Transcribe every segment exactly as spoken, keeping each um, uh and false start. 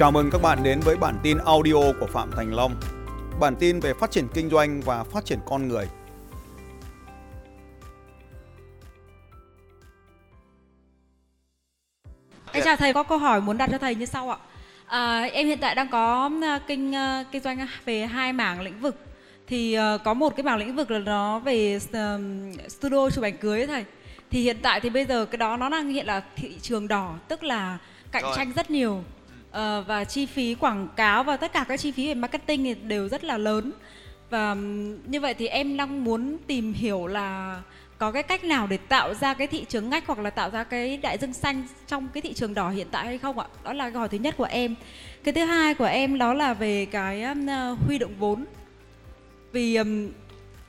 Chào mừng các bạn đến với bản tin audio của Phạm Thành Long. Bản tin về phát triển kinh doanh và phát triển con người. Em chào thầy, có câu hỏi muốn đặt cho thầy như sau ạ. À, em hiện tại đang có kinh kinh doanh về hai mảng lĩnh vực. Thì có một cái mảng lĩnh vực là nó về studio chụp ảnh cưới ấy thầy. Thì hiện tại thì bây giờ cái đó nó đang hiện là thị trường đỏ, tức là cạnh Rồi. tranh rất nhiều. Uh, và chi phí quảng cáo và tất cả các chi phí về marketing thì đều rất là lớn. Và như vậy thì em đang muốn tìm hiểu là có cái cách nào để tạo ra cái thị trường ngách hoặc là tạo ra cái đại dương xanh trong cái thị trường đỏ hiện tại hay không ạ? Đó là câu hỏi thứ nhất của em. Cái thứ hai của em đó là về cái uh, huy động vốn. Vì um,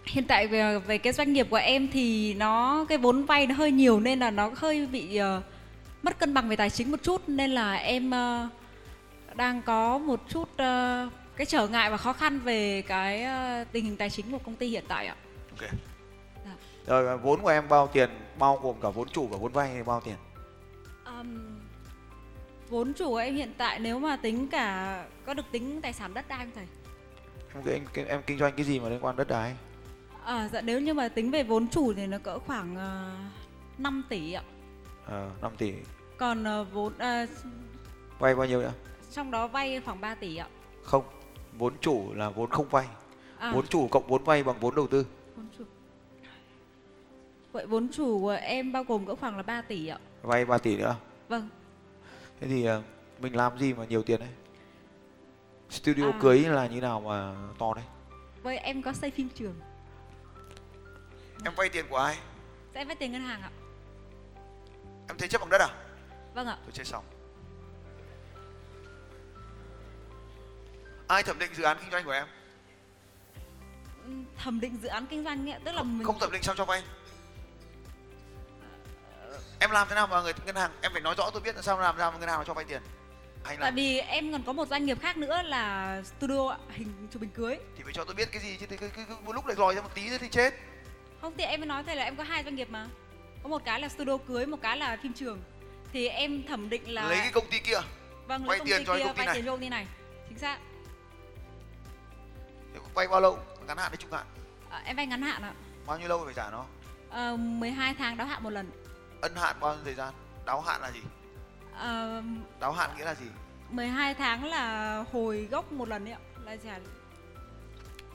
hiện tại về, về cái doanh nghiệp của em thì nó cái vốn vay nó hơi nhiều nên là nó hơi bị uh, mất cân bằng về tài chính một chút, nên là em uh, đang có một chút uh, cái trở ngại và khó khăn về cái uh, tình hình tài chính của công ty hiện tại ạ. Ok. Dạ. Rồi, vốn của em bao tiền, bao gồm cả vốn chủ và vốn vay thì bao tiền? Um, vốn chủ của em hiện tại nếu mà tính cả, có được tính tài sản đất đai không thầy? Em, em, em kinh doanh cái gì mà liên quan đất đai? À, dạ, nếu như mà tính về vốn chủ thì nó cỡ khoảng uh, năm tỷ ạ. À, năm tỷ. Còn uh, vốn... Uh, vay bao nhiêu nữa? Trong đó vay khoảng ba tỷ ạ. Không, vốn chủ là vốn không vay. À. Vốn chủ cộng vốn vay bằng vốn đầu tư. Vốn chủ. Vậy vốn chủ của em bao gồm cỡ khoảng là ba tỷ ạ. Vay ba tỷ nữa? Vâng. Thế thì mình làm gì mà nhiều tiền đấy? Studio à. cưới là như nào mà to đấy? Vậy em có xây phim trường. Em vay tiền của ai? Em vay tiền ngân hàng ạ. Em thế chấp bằng đất à? Vâng ạ. Tôi chơi xong. Ai thẩm định dự án kinh doanh của em? Thẩm định dự án kinh doanh ấy, tức là không, mình... Không thẩm định sao cho vay? Em làm thế nào mà người ngân hàng, em phải nói rõ tôi biết là sao làm ra ngân hàng mà cho vay tiền. Anh làm. Tại vì em còn có một doanh nghiệp khác nữa là studio hình chụp bình cưới. Thì phải cho tôi biết cái gì chứ, cái, cái, cái, cái, lúc này lòi ra một tí thì chết. Không thì em mới nói thầy là em có hai doanh nghiệp mà. Có một cái là studio cưới, một cái là phim trường. Thì em thẩm định là... Lấy cái công ty kia, vâng, vay tiền cho công ty này. Vay tiền này, chính xác. Vay bao lâu? Ngắn hạn hay trung hạn? À, em vay ngắn hạn ạ. Bao nhiêu lâu phải trả nó? À, mười hai tháng đáo hạn một lần. Ân hạn bao nhiêu thời gian? Đáo hạn là gì? À, đáo hạn nghĩa là gì? mười hai tháng là hồi gốc một lần đấy ạ, là trả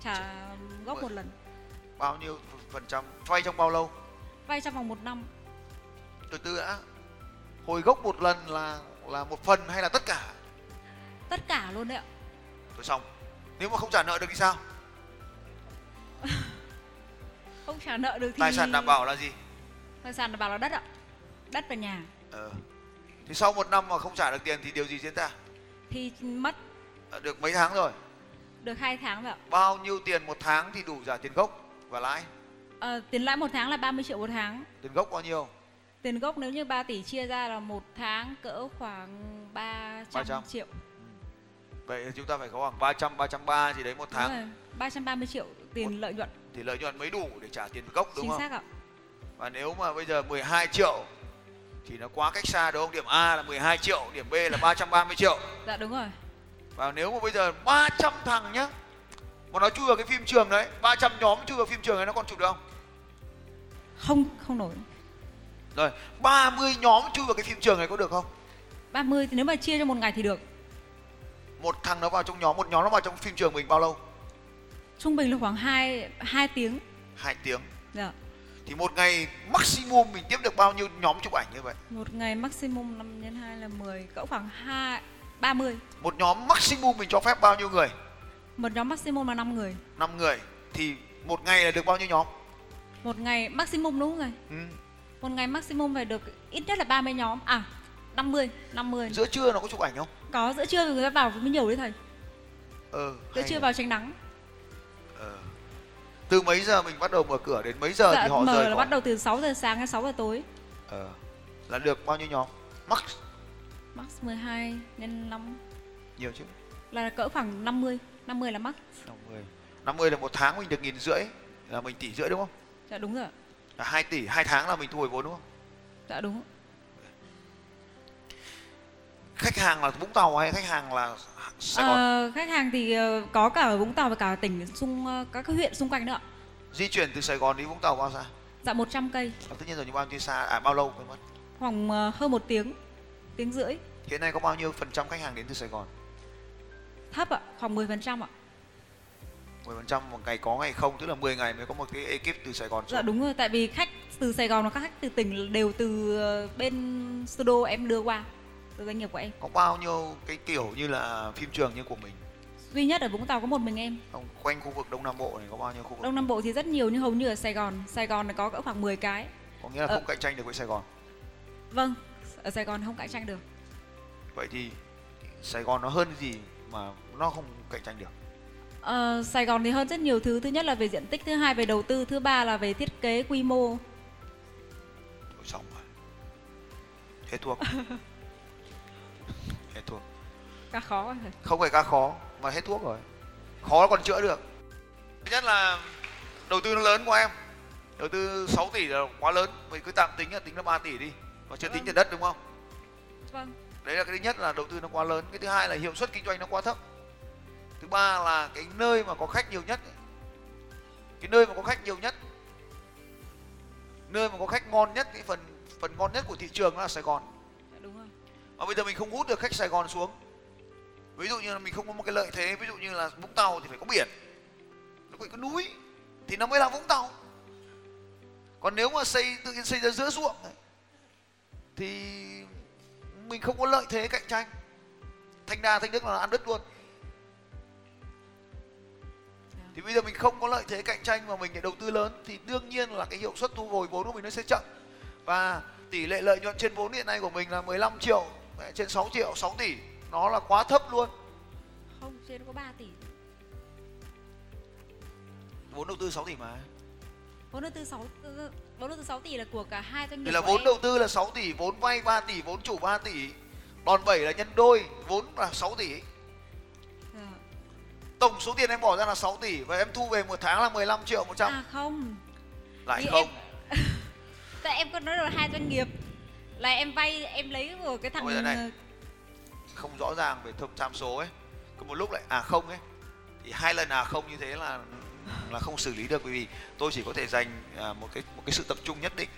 trả gốc một lần. Bao nhiêu phần trăm? Vay trong bao lâu? Vay trong vòng một năm. Từ từ đã. Hồi gốc một lần là là một phần hay là tất cả? Tất cả luôn đấy ạ. Tôi xong. Nếu mà không trả nợ được thì sao? Không trả nợ được thì... Tài sản đảm bảo là gì? Tài sản đảm bảo là đất ạ. Đất và nhà. Ờ. Thì sau một năm mà không trả được tiền thì điều gì diễn ra? Thì mất. Được mấy tháng rồi? Được hai tháng rồi ạ. Bao nhiêu tiền một tháng thì đủ trả tiền gốc và lãi? Ờ, tiền lãi một tháng là ba mươi triệu một tháng. Tiền gốc bao nhiêu? Tiền gốc nếu như ba tỷ chia ra là một tháng cỡ khoảng ba trăm triệu. Vậy thì chúng ta phải có khoảng ba trăm, ba trăm ba mươi gì đấy một tháng. Đúng rồi, ba trăm ba mươi triệu tiền một, lợi nhuận. Thì lợi nhuận mới đủ để trả tiền gốc đúng Chính không? Chính xác ạ. Và nếu mà bây giờ mười hai triệu thì nó quá cách xa đúng không? Điểm A là mười hai triệu, điểm B là ba trăm ba mươi triệu. Dạ đúng rồi. Và nếu mà bây giờ ba trăm thằng nhá, mà nó chui vào cái phim trường đấy, ba trăm nhóm chui vào phim trường đấy nó còn chụp được không? Không, không nổi. Rồi, ba mươi nhóm chui vào cái phim trường này có được không? ba mươi thì nếu mà chia cho một ngày thì được. Một thằng nó vào trong nhóm, một nhóm nó vào trong phim trường mình bao lâu? Trung bình là khoảng hai tiếng. Hai tiếng. Dạ. Thì một ngày maximum mình tiếp được bao nhiêu nhóm chụp ảnh như vậy? Một ngày maximum năm nhân hai là mười, cỡ khoảng hai, ba mươi. Một nhóm maximum mình cho phép bao nhiêu người? Một nhóm maximum là năm người. Năm người. Thì một ngày là được bao nhiêu nhóm? Một ngày maximum đúng không rồi? Ừ. Một ngày maximum phải được ít nhất là ba mươi nhóm. À năm mươi. Giữa trưa nó có chụp ảnh không? Có, giữa trưa người ta vào mới nhiều đấy thầy. Ờ, giữa trưa vào tránh nắng. Ờ. Từ mấy giờ mình bắt đầu mở cửa đến mấy giờ dạ, thì họ rời khỏi? Mở là bắt đầu từ sáu giờ sáng đến sáu giờ tối. Ờ. Là được bao nhiêu nhóm? Max. Max mười hai nhân năm. Nhiều chứ. Là cỡ khoảng năm mươi là max. năm mươi là một tháng mình được nghìn rưỡi là mình tỷ rưỡi đúng không? Dạ đúng rồi. Là hai tỷ, hai tháng là mình thu hồi vốn đúng không? Dạ đúng. Khách hàng là Vũng Tàu hay khách hàng là Sài Gòn? Ờ, khách hàng thì có cả ở Vũng Tàu và cả tỉnh xung, các huyện xung quanh nữa. Di chuyển từ Sài Gòn đi Vũng Tàu bao xa? Dạ một trăm cây. À, tất nhiên rồi, nhưng bao nhiêu xa, à, bao lâu mới mất? Khoảng hơn một tiếng, tiếng rưỡi. Hiện nay có bao nhiêu phần trăm khách hàng đến từ Sài Gòn? Thấp ạ, khoảng mười phần trăm ạ. mười phần trăm một ngày có ngày không, tức là mười ngày mới có một cái ekip từ Sài Gòn xuống. Dạ đúng rồi, tại vì khách từ Sài Gòn và các khách từ tỉnh đều từ bên studio em đưa qua, từ doanh nghiệp của em. Có bao nhiêu cái kiểu như là phim trường như của mình? Duy nhất ở Vũng Tàu có một mình em. Không, quanh khu vực Đông Nam Bộ này có bao nhiêu khu vực? Đông Nam Bộ thì rất nhiều nhưng hầu như ở Sài Gòn. Sài Gòn là có cỡ khoảng mười cái. Có nghĩa là không ờ... cạnh tranh được với Sài Gòn? Vâng, ở Sài Gòn không cạnh tranh được. Vậy thì Sài Gòn nó hơn gì mà nó không cạnh tranh được? Ờ, Sài Gòn thì hơn rất nhiều thứ. Thứ nhất là về diện tích, thứ hai về đầu tư, thứ ba là về thiết kế quy mô. Xong rồi. Hết thuộc. Hết thuộc. Ca khó rồi. Không phải ca khó mà hết thuốc rồi. Khó còn chữa được. Thứ nhất là đầu tư nó lớn của em. Đầu tư sáu tỷ là quá lớn. Mình cứ tạm tính là tính là ba tỷ đi. Mà chưa vâng. tính tiền đất đúng không? Vâng. Đấy là cái thứ nhất là đầu tư nó quá lớn. Cái thứ hai là hiệu suất kinh doanh nó quá thấp. Thứ ba là cái nơi mà có khách nhiều nhất. Cái nơi mà có khách nhiều nhất. Nơi mà có khách ngon nhất, cái phần phần ngon nhất của thị trường đó là Sài Gòn. Đúng rồi. Mà bây giờ mình không hút được khách Sài Gòn xuống. Ví dụ như là mình không có một cái lợi thế, ví dụ như là Vũng Tàu thì phải có biển, nó phải có núi thì nó mới là Vũng Tàu. Còn nếu mà xây tự nhiên xây ra giữa ruộng ấy, thì mình không có lợi thế cạnh tranh. Thanh Đa, Thanh Đức là ăn đứt luôn. Thì bây giờ mình không có lợi thế cạnh tranh mà mình lại đầu tư lớn thì đương nhiên là cái hiệu suất thu hồi vốn của mình nó sẽ chậm. Và tỷ lệ lợi nhuận trên vốn hiện nay của mình là mười lăm triệu, trên sáu triệu, sáu tỷ. Nó là quá thấp luôn. Không, trên có ba tỷ. Vốn đầu tư sáu tỷ mà. Vốn đầu tư sáu, vốn đầu tư sáu tỷ là của cả hai doanh nghiệp. Thì là vốn em. Đầu tư là sáu tỷ, vốn vay ba tỷ, vốn chủ ba tỷ. Đòn bẩy là nhân đôi, vốn là sáu tỷ. À. Tổng số tiền em bỏ ra là sáu tỷ và em thu về một tháng là mười lăm triệu một trăm. À không. Lại vì không. Em... Tại em có nói là hai doanh nghiệp. Là em vay, em lấy của cái thằng không rõ ràng về thông tham số ấy, cứ một lúc lại à không ấy, thì hai lần à không như thế là là không xử lý được, bởi vì tôi chỉ có thể dành à, một cái một cái sự tập trung nhất định,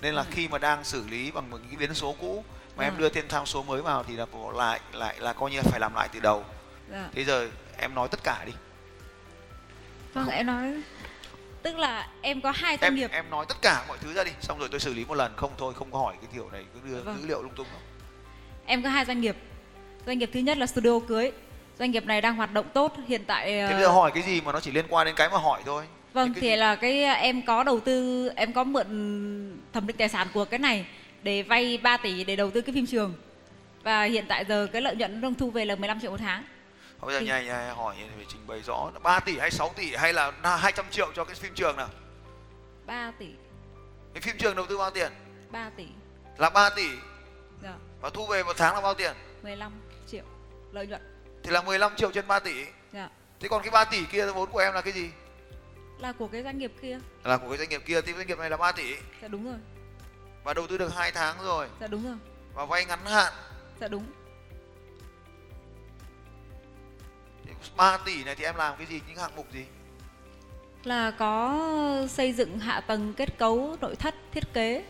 nên là ừ. khi mà đang xử lý bằng một cái biến số cũ mà ừ. em đưa thêm tham số mới vào thì là lại lại là coi như là phải làm lại từ đầu. Dạ. Thế giờ em nói tất cả đi. Vâng, em nói tức là em có hai doanh nghiệp. Em nói tất cả mọi thứ ra đi, xong rồi tôi xử lý một lần. Không thôi không có hỏi cái kiểu này, cứ đưa vâng. dữ liệu lung tung. Không? Em có hai doanh nghiệp. Doanh nghiệp thứ nhất là studio cưới. Doanh nghiệp này đang hoạt động tốt hiện tại. Thế bây giờ hỏi cái gì mà nó chỉ liên quan đến cái mà hỏi thôi. Vâng, thì gì? Là cái em có đầu tư, em có mượn thẩm định tài sản của cái này để vay ba tỷ để đầu tư cái phim trường. Và hiện tại giờ cái lợi nhuận nó thu về là mười lăm triệu một tháng. Bây giờ thì... nhà, nhà hỏi phải trình bày rõ là ba tỷ hay sáu tỷ hay là hai trăm triệu cho cái phim trường nào? ba tỷ. Cái phim trường đầu tư bao tiền? ba tỷ. Là ba tỷ. Dạ. Và thu về một tháng là bao tiền? mười lăm triệu lợi nhuận. Thì là mười lăm triệu trên ba tỷ. Dạ. Thế còn cái ba tỷ kia vốn của em là cái gì? Là của cái doanh nghiệp kia. Là của cái doanh nghiệp kia, thì doanh nghiệp này là ba tỷ. Dạ đúng rồi. Và đầu tư được hai tháng rồi. Dạ đúng rồi. Và vay ngắn hạn. Dạ đúng. ba tỷ này thì em làm cái gì, những hạng mục gì? Là có xây dựng hạ tầng, kết cấu, nội thất, thiết kế.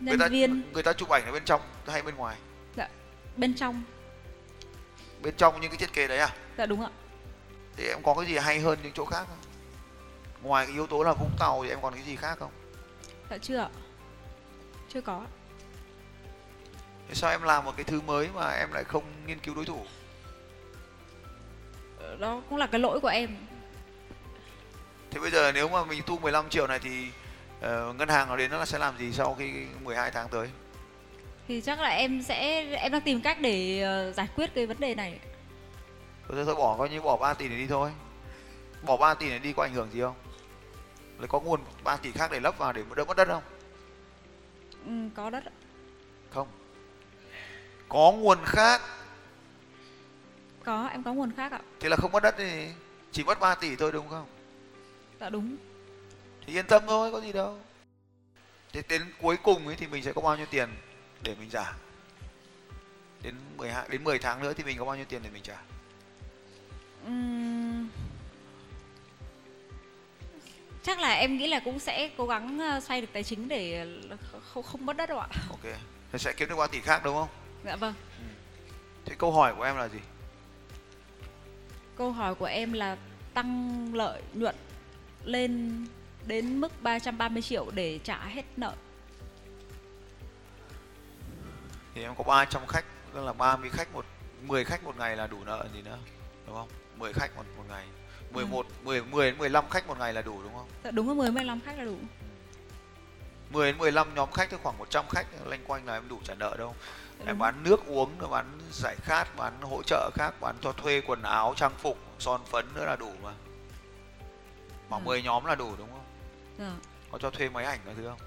Nhân người ta, viên. Người ta chụp ảnh ở bên trong hay bên ngoài? Dạ, bên trong. Bên trong những cái thiết kế đấy à? Dạ đúng ạ. Thì em có cái gì hay hơn những chỗ khác không? Ngoài cái yếu tố là Vũng Tàu thì em còn cái gì khác không? Dạ chưa ạ. Chưa có. Thế sao em làm một cái thứ mới mà em lại không nghiên cứu đối thủ? Đó cũng là cái lỗi của em. Thế bây giờ nếu mà mình thu mười lăm triệu này thì Ờ, ngân hàng nó đến nó sẽ làm gì sau khi mười hai tháng tới? Thì chắc là em sẽ em đang tìm cách để uh, giải quyết cái vấn đề này. Thôi, thôi bỏ coi như bỏ ba tỷ này đi thôi. Bỏ ba tỷ này đi có ảnh hưởng gì không? Lại có nguồn ba tỷ khác để lấp vào để đỡ mất đất không? Ừ, có đất. Không. Có nguồn khác. Có, em có nguồn khác ạ. Thế là không mất đất thì chỉ mất ba tỷ thôi đúng không? Dạ đúng. Thì yên tâm thôi, có gì đâu. Thế đến cuối cùng ấy thì mình sẽ có bao nhiêu tiền để mình giả? đến mười tháng nữa thì mình có bao nhiêu tiền để mình trả? Uhm... Chắc là em nghĩ là cũng sẽ cố gắng xoay được tài chính để không, không mất đất đâu ạ. Ok, thì sẽ kiếm được ba tỷ khác đúng không? Dạ vâng. Ừ. Thế câu hỏi của em là gì? Câu hỏi của em là tăng lợi nhuận lên đến mức ba trăm ba mươi triệu để trả hết nợ. Thì em có ba trăm khách, tức là ba mươi khách một mười khách một ngày là đủ nợ gì nữa, đúng không? mười khách một một ngày. mười một mười mười đến mười lăm khách một ngày là đủ đúng không? Dạ đúng rồi, mười đến mười lăm khách là đủ. mười đến mười lăm nhóm khách thì khoảng một trăm khách loanh quanh là em đủ trả nợ đâu. Em bán nước uống, bán giải khát, bán hỗ trợ khác, bán cho thuê quần áo, trang phục, son phấn nữa là đủ mà. Khoảng à. mười nhóm là đủ đúng không? Dạ. Có cho thuê máy ảnh các thứ không?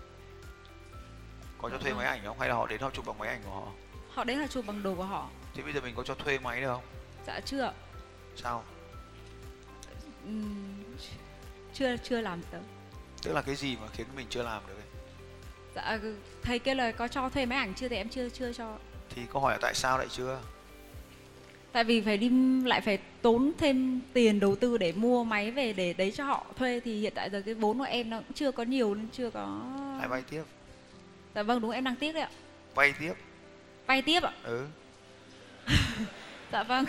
Có cho thuê máy ảnh không? Hay là họ đến họ chụp bằng máy ảnh của họ? Họ đến là chụp bằng đồ của họ. Thế bây giờ mình có cho thuê máy được không? Dạ chưa ạ. Sao? Ừ, chưa chưa làm được. Tức là cái gì mà khiến mình chưa làm được ấy? Dạ thầy kêu là có cho thuê máy ảnh chưa thì em chưa chưa cho. Thì câu hỏi là tại sao lại chưa? Tại vì phải đi lại phải tốn thêm tiền đầu tư để mua máy về để đấy cho họ thuê, thì hiện tại giờ cái vốn của em nó cũng chưa có nhiều nên chưa có. Lại vay tiếp. Dạ vâng đúng, em đang tiếc đấy ạ. Vay tiếp. Vay tiếp ạ? Ừ. Dạ vâng.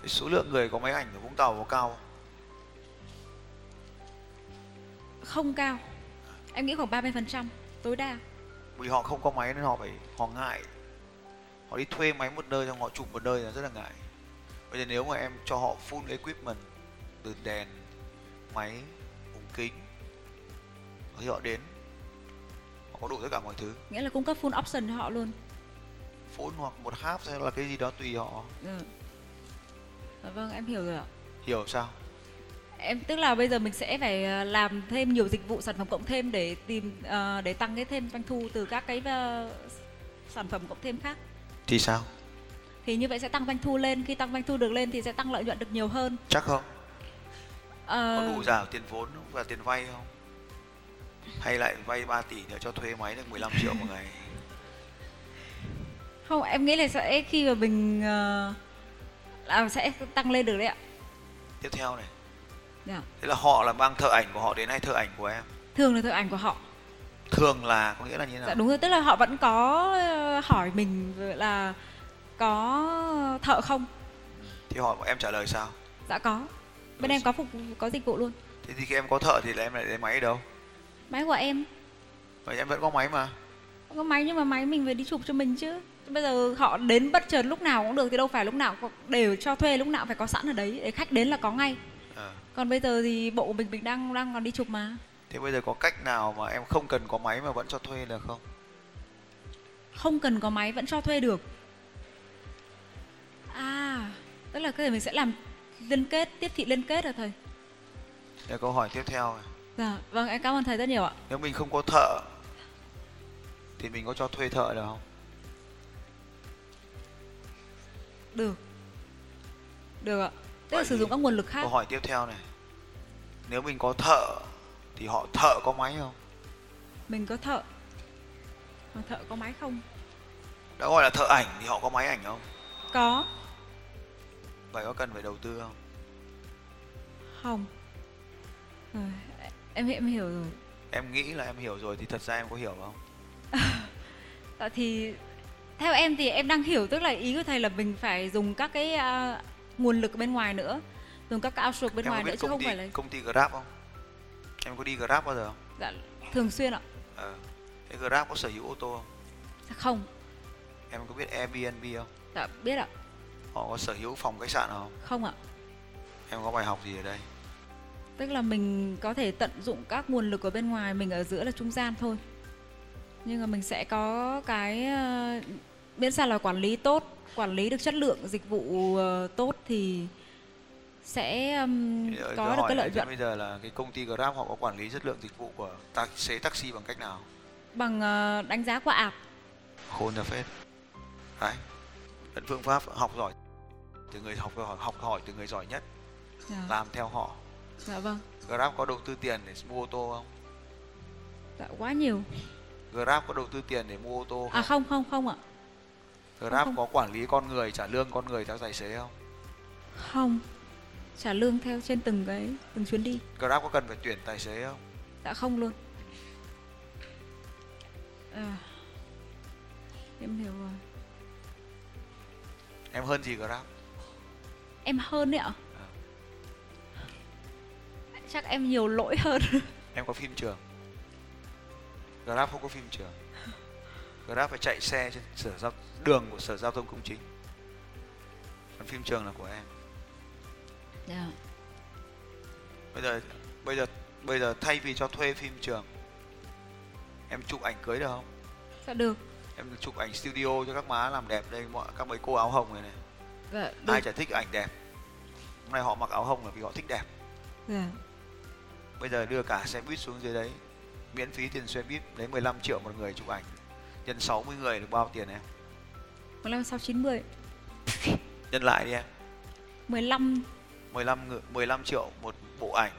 Cái số lượng người có máy ảnh ở Vũng Tàu có cao không? Không cao. Em nghĩ khoảng ba mươi phần trăm tối đa. Vì họ không có máy nên họ phải họ ngại. Họ đi thuê máy một nơi xong họ chụp một nơi là rất là ngại. Bây giờ nếu mà em cho họ full equipment từ đèn, máy, ống kính thì họ đến họ có đủ tất cả mọi thứ. Nghĩa là cung cấp full option cho họ luôn. Full hoặc một half hay là cái gì đó tùy họ. Ừ. Vâng em hiểu rồi ạ. Hiểu sao? Em tức là bây giờ mình sẽ phải làm thêm nhiều dịch vụ sản phẩm cộng thêm để tìm uh, để tăng cái thêm doanh thu từ các cái uh, sản phẩm cộng thêm khác. Thì sao? Thì như vậy sẽ tăng doanh thu lên, khi tăng doanh thu được lên thì sẽ tăng lợi nhuận được nhiều hơn. Chắc không? Uh... Có đủ giảm tiền vốn và tiền vay không? Hay lại vay ba tỷ nữa cho thuê máy được mười lăm triệu một ngày? Không, em nghĩ là sẽ khi mà mình uh... là sẽ tăng lên được đấy ạ. Tiếp theo này. Yeah. Thế là họ là mang thợ ảnh của họ đến hay thợ ảnh của em? Thường là thợ ảnh của họ. Thường là có nghĩa là như thế nào? Dạ đúng rồi, tức là họ vẫn có hỏi mình là có thợ không? Thì hỏi em trả lời sao? Dạ có. Bên ừ. em có phục có dịch vụ luôn. Thế thì khi em có thợ thì là em lại lấy máy ở đâu? Máy của em. Vậy em vẫn có máy mà. Có máy nhưng mà máy mình phải đi chụp cho mình chứ. Bây giờ họ đến bất chợt lúc nào cũng được thì đâu phải lúc nào đều cho thuê, lúc nào phải có sẵn ở đấy để khách đến là có ngay. À. Còn bây giờ thì bộ của mình mình đang đang còn đi chụp mà. Thế bây giờ có cách nào mà em không cần có máy mà vẫn cho thuê được không? Không cần có máy vẫn cho thuê được. À, tức là có thể mình sẽ làm liên kết, tiếp thị liên kết rồi thầy. Để câu hỏi tiếp theo này. Dạ, vâng em cảm ơn thầy rất nhiều ạ. Nếu mình không có thợ thì mình có cho thuê thợ được không? Được. Được ạ. Tức vậy là sử dụng các nguồn lực khác. Câu hỏi tiếp theo này. Nếu mình có thợ thì họ thợ có máy không? Mình có thợ. Họ thợ có máy không? Đã gọi là thợ ảnh thì họ có máy ảnh không? Có. Vậy có cần phải đầu tư không? Không. Rồi, em, em hiểu rồi. Em nghĩ là em hiểu rồi thì thật ra em có hiểu không? À, thì theo em thì em đang hiểu, tức là ý của thầy là mình phải dùng các cái uh, nguồn lực bên ngoài nữa, dùng các cái outsource bên em ngoài nữa chứ không ty, phải là công ty Grab không? Em có đi Grab bao giờ không? Dạ, thường xuyên ạ. Ờ. Thế Grab có sở hữu ô tô không? Không. Em có biết Airbnb không? Dạ, biết ạ. Họ có sở hữu phòng khách sạn không? Không ạ. Em có bài học gì ở đây? Tức là mình có thể tận dụng các nguồn lực ở bên ngoài, mình ở giữa là trung gian thôi. Nhưng mà mình sẽ có cái uh, miễn sao là quản lý tốt, quản lý được chất lượng dịch vụ uh, tốt thì sẽ um, giờ, có được cái lợi nhuận. Bây giờ là cái công ty Grab họ có quản lý chất lượng dịch vụ của taxi, taxi bằng cách nào? Bằng uh, đánh giá qua app. Khôn ra phết. Đấy. Lẫn phương pháp học giỏi từ người học hỏi, học hỏi từ người giỏi nhất. Dạ. Làm theo họ. Dạ vâng. Grab có đầu tư tiền để mua ô tô không? Dạ quá nhiều. Grab có đầu tư tiền để mua ô tô không? À không không không ạ. Grab không, không. Có quản lý con người, trả lương con người theo tài xế không? Không, trả lương theo trên từng cái từng chuyến đi. Grab có cần phải tuyển tài xế không? Dạ không luôn. À, em hiểu rồi. Em hơn gì Grab? Em hơn đấy ạ. À. Chắc em nhiều lỗi hơn. Em có phim trường. Grab không có phim trường. Grab phải chạy xe trên sở giao đường của Sở Giao thông Công chính. Còn phim trường là của em. Yeah. Bây giờ bây giờ bây giờ thay vì cho thuê phim trường, em chụp ảnh cưới được không? Dạ được. Em chụp ảnh studio cho các má làm đẹp đây, mọi các mấy cô áo hồng này này. Dạ. Được. Ai chả thích ảnh đẹp. Hôm nay họ mặc áo hồng là vì họ thích đẹp. Dạ. Bây giờ đưa cả xe buýt xuống dưới đấy, miễn phí tiền xe buýt, lấy mười lăm triệu một người chụp ảnh. Nhân sáu mươi người được bao tiền em? mười lăm, sáu, chín, mười. Nhân lại đi em. mười lăm mười lăm, mười lăm triệu một bộ ảnh.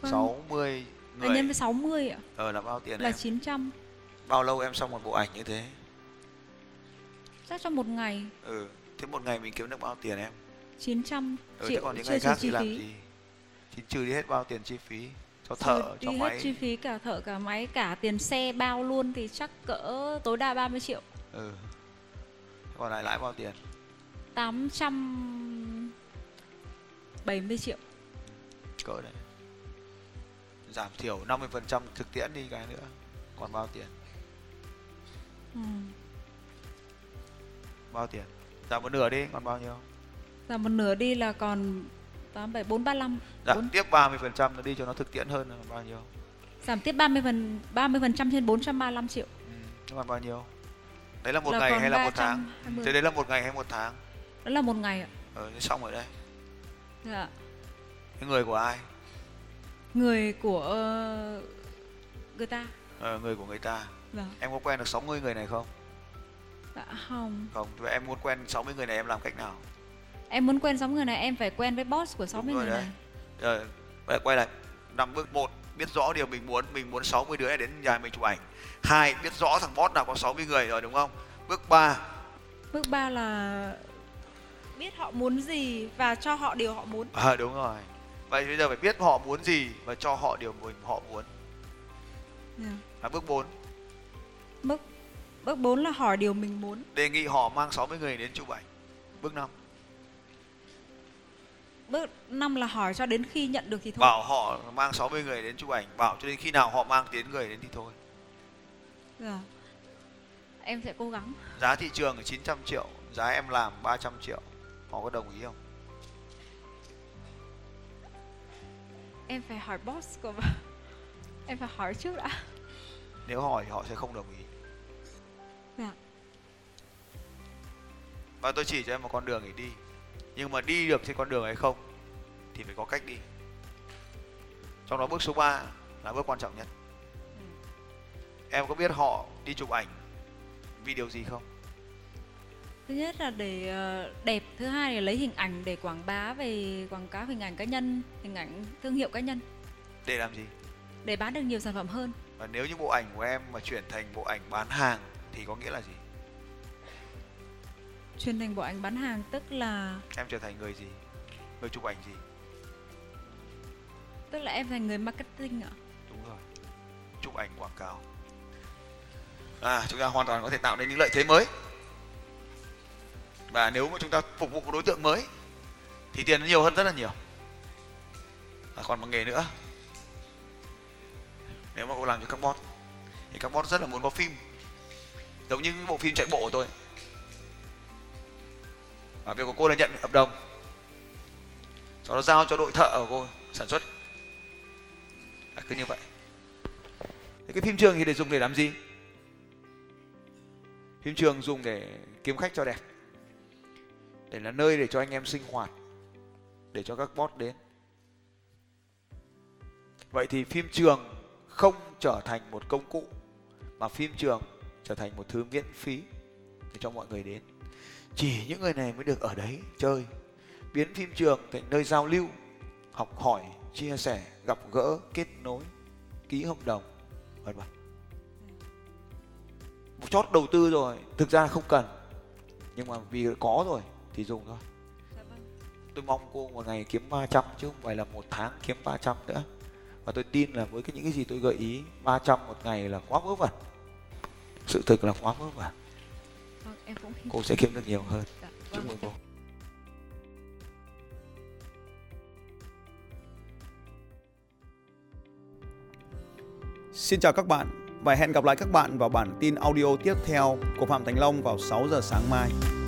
Vâng. sáu mươi người. À, nhân với sáu mươi ạ? Ờ là bao tiền là em? Là chín trăm. Bao lâu em xong một bộ ảnh như thế? Chắc trong một ngày. Ừ. Thế một ngày mình kiếm được bao tiền em? chín trăm triệu. Ừ, thế còn những ngày khác thì làm gì? Thì trừ đi hết bao tiền chi phí? Cho thợ, cho đi máy. Đi hết chi phí cả thợ, cả máy, cả tiền xe bao luôn thì chắc cỡ tối đa ba mươi triệu. Ừ. Còn lại lãi bao tiền? tám trăm bảy mươi triệu. Cỡ đấy. Giảm thiểu năm mươi phần trăm thực tiễn đi cái nữa. Còn bao tiền? Ừ. Bao tiền? Giảm một nửa đi, còn bao nhiêu? Giảm một nửa đi là còn tám, bảy, bốn, ba, năm. Giảm tiếp ba mươi phần trăm nó đi cho nó thực tiễn hơn là bao nhiêu? Giảm tiếp ba mươi phần trăm trên bốn trăm ba mươi lăm triệu. Ừ, nó còn bao nhiêu? Đấy là một là ngày hay là một tháng? Thế đấy là một ngày hay một tháng? Đó là một ngày ạ. Ờ, xong rồi đấy. Dạ. Cái người của ai? Người của uh, người ta. Ờ, người của người ta. Dạ. Em có quen được sáu mươi người này không? Dạ không. Không, em muốn quen sáu mươi người này em làm cách nào? Em muốn quen sáu mươi người này em phải quen với boss của sáu mươi người đấy. Này. Rồi, vậy quay lại. Năm bước một, biết rõ điều mình muốn, mình muốn sáu mươi đứa đến nhà mình chụp ảnh. Hai, biết rõ thằng boss nào có sáu mươi người rồi đúng không? Bước ba. Bước ba là biết họ muốn gì và cho họ điều họ muốn. À đúng rồi. Vậy bây giờ phải biết họ muốn gì và cho họ điều mình họ muốn. Yeah. À, bước bốn. Bước bước bốn là hỏi điều mình muốn. Đề nghị họ mang sáu mươi người đến chụp ảnh. Bước năm. Bước năm là hỏi cho đến khi nhận được thì thôi. Bảo họ mang sáu mươi người đến chụp ảnh, bảo cho đến khi nào họ mang đến người đến thì thôi. Yeah. Em sẽ cố gắng. Giá thị trường là chín trăm triệu, giá em làm ba trăm triệu. Họ có đồng ý không? Em phải hỏi boss của bà. Em phải hỏi trước đã. Nếu hỏi họ sẽ không đồng ý. Dạ. Và tôi chỉ cho em một con đường để đi. Nhưng mà đi được trên con đường hay không thì phải có cách đi. Trong đó bước số ba là bước quan trọng nhất. Ừ. Em có biết họ đi chụp ảnh vì điều gì không? Thứ nhất là để đẹp, thứ hai là lấy hình ảnh để quảng bá về quảng cáo hình ảnh cá nhân, hình ảnh thương hiệu cá nhân. Để làm gì? Để bán được nhiều sản phẩm hơn. Và nếu như bộ ảnh của em mà chuyển thành bộ ảnh bán hàng thì có nghĩa là gì? Chuyển thành bộ ảnh bán hàng tức là em trở thành người gì? Người chụp ảnh gì? Tức là em thành người marketing ạ? Đúng rồi. Chụp ảnh quảng cáo. À, chúng ta hoàn toàn có thể tạo nên những lợi thế mới. Và nếu mà chúng ta phục vụ một đối tượng mới thì tiền nó nhiều hơn rất là nhiều. À, còn một nghề nữa. Nếu mà cô làm cho các boss thì các boss rất là muốn có phim. Giống như bộ phim chạy bộ của tôi. Và việc của cô là nhận hợp đồng. Sau đó giao cho đội thợ của cô sản xuất. À, cứ như vậy. Thế cái phim trường thì để dùng để làm gì? Phim trường dùng để kiếm khách cho đẹp. Để là nơi để cho anh em sinh hoạt, để cho các boss đến. Vậy thì phim trường không trở thành một công cụ, mà phim trường trở thành một thứ miễn phí để cho mọi người đến. Chỉ những người này mới được ở đấy chơi. Biến phim trường thành nơi giao lưu, học hỏi, chia sẻ, gặp gỡ, kết nối, ký hợp đồng, vân vân. chót đầu tư rồi, thực ra không cần, nhưng mà vì có rồi thì dùng thôi. Tôi mong cô một ngày kiếm ba trăm chứ không phải là một tháng kiếm ba trăm nữa. Và tôi tin là với cái những cái gì tôi gợi ý, ba trăm một ngày là quá vớ vẩn. Sự thực là quá vớ vẩn. Vâng, em cũng... Cô sẽ kiếm được nhiều hơn. Dạ, vâng. Chúc mừng cô. Xin chào các bạn và hẹn gặp lại các bạn vào bản tin audio tiếp theo của Phạm Thành Long vào sáu giờ sáng mai.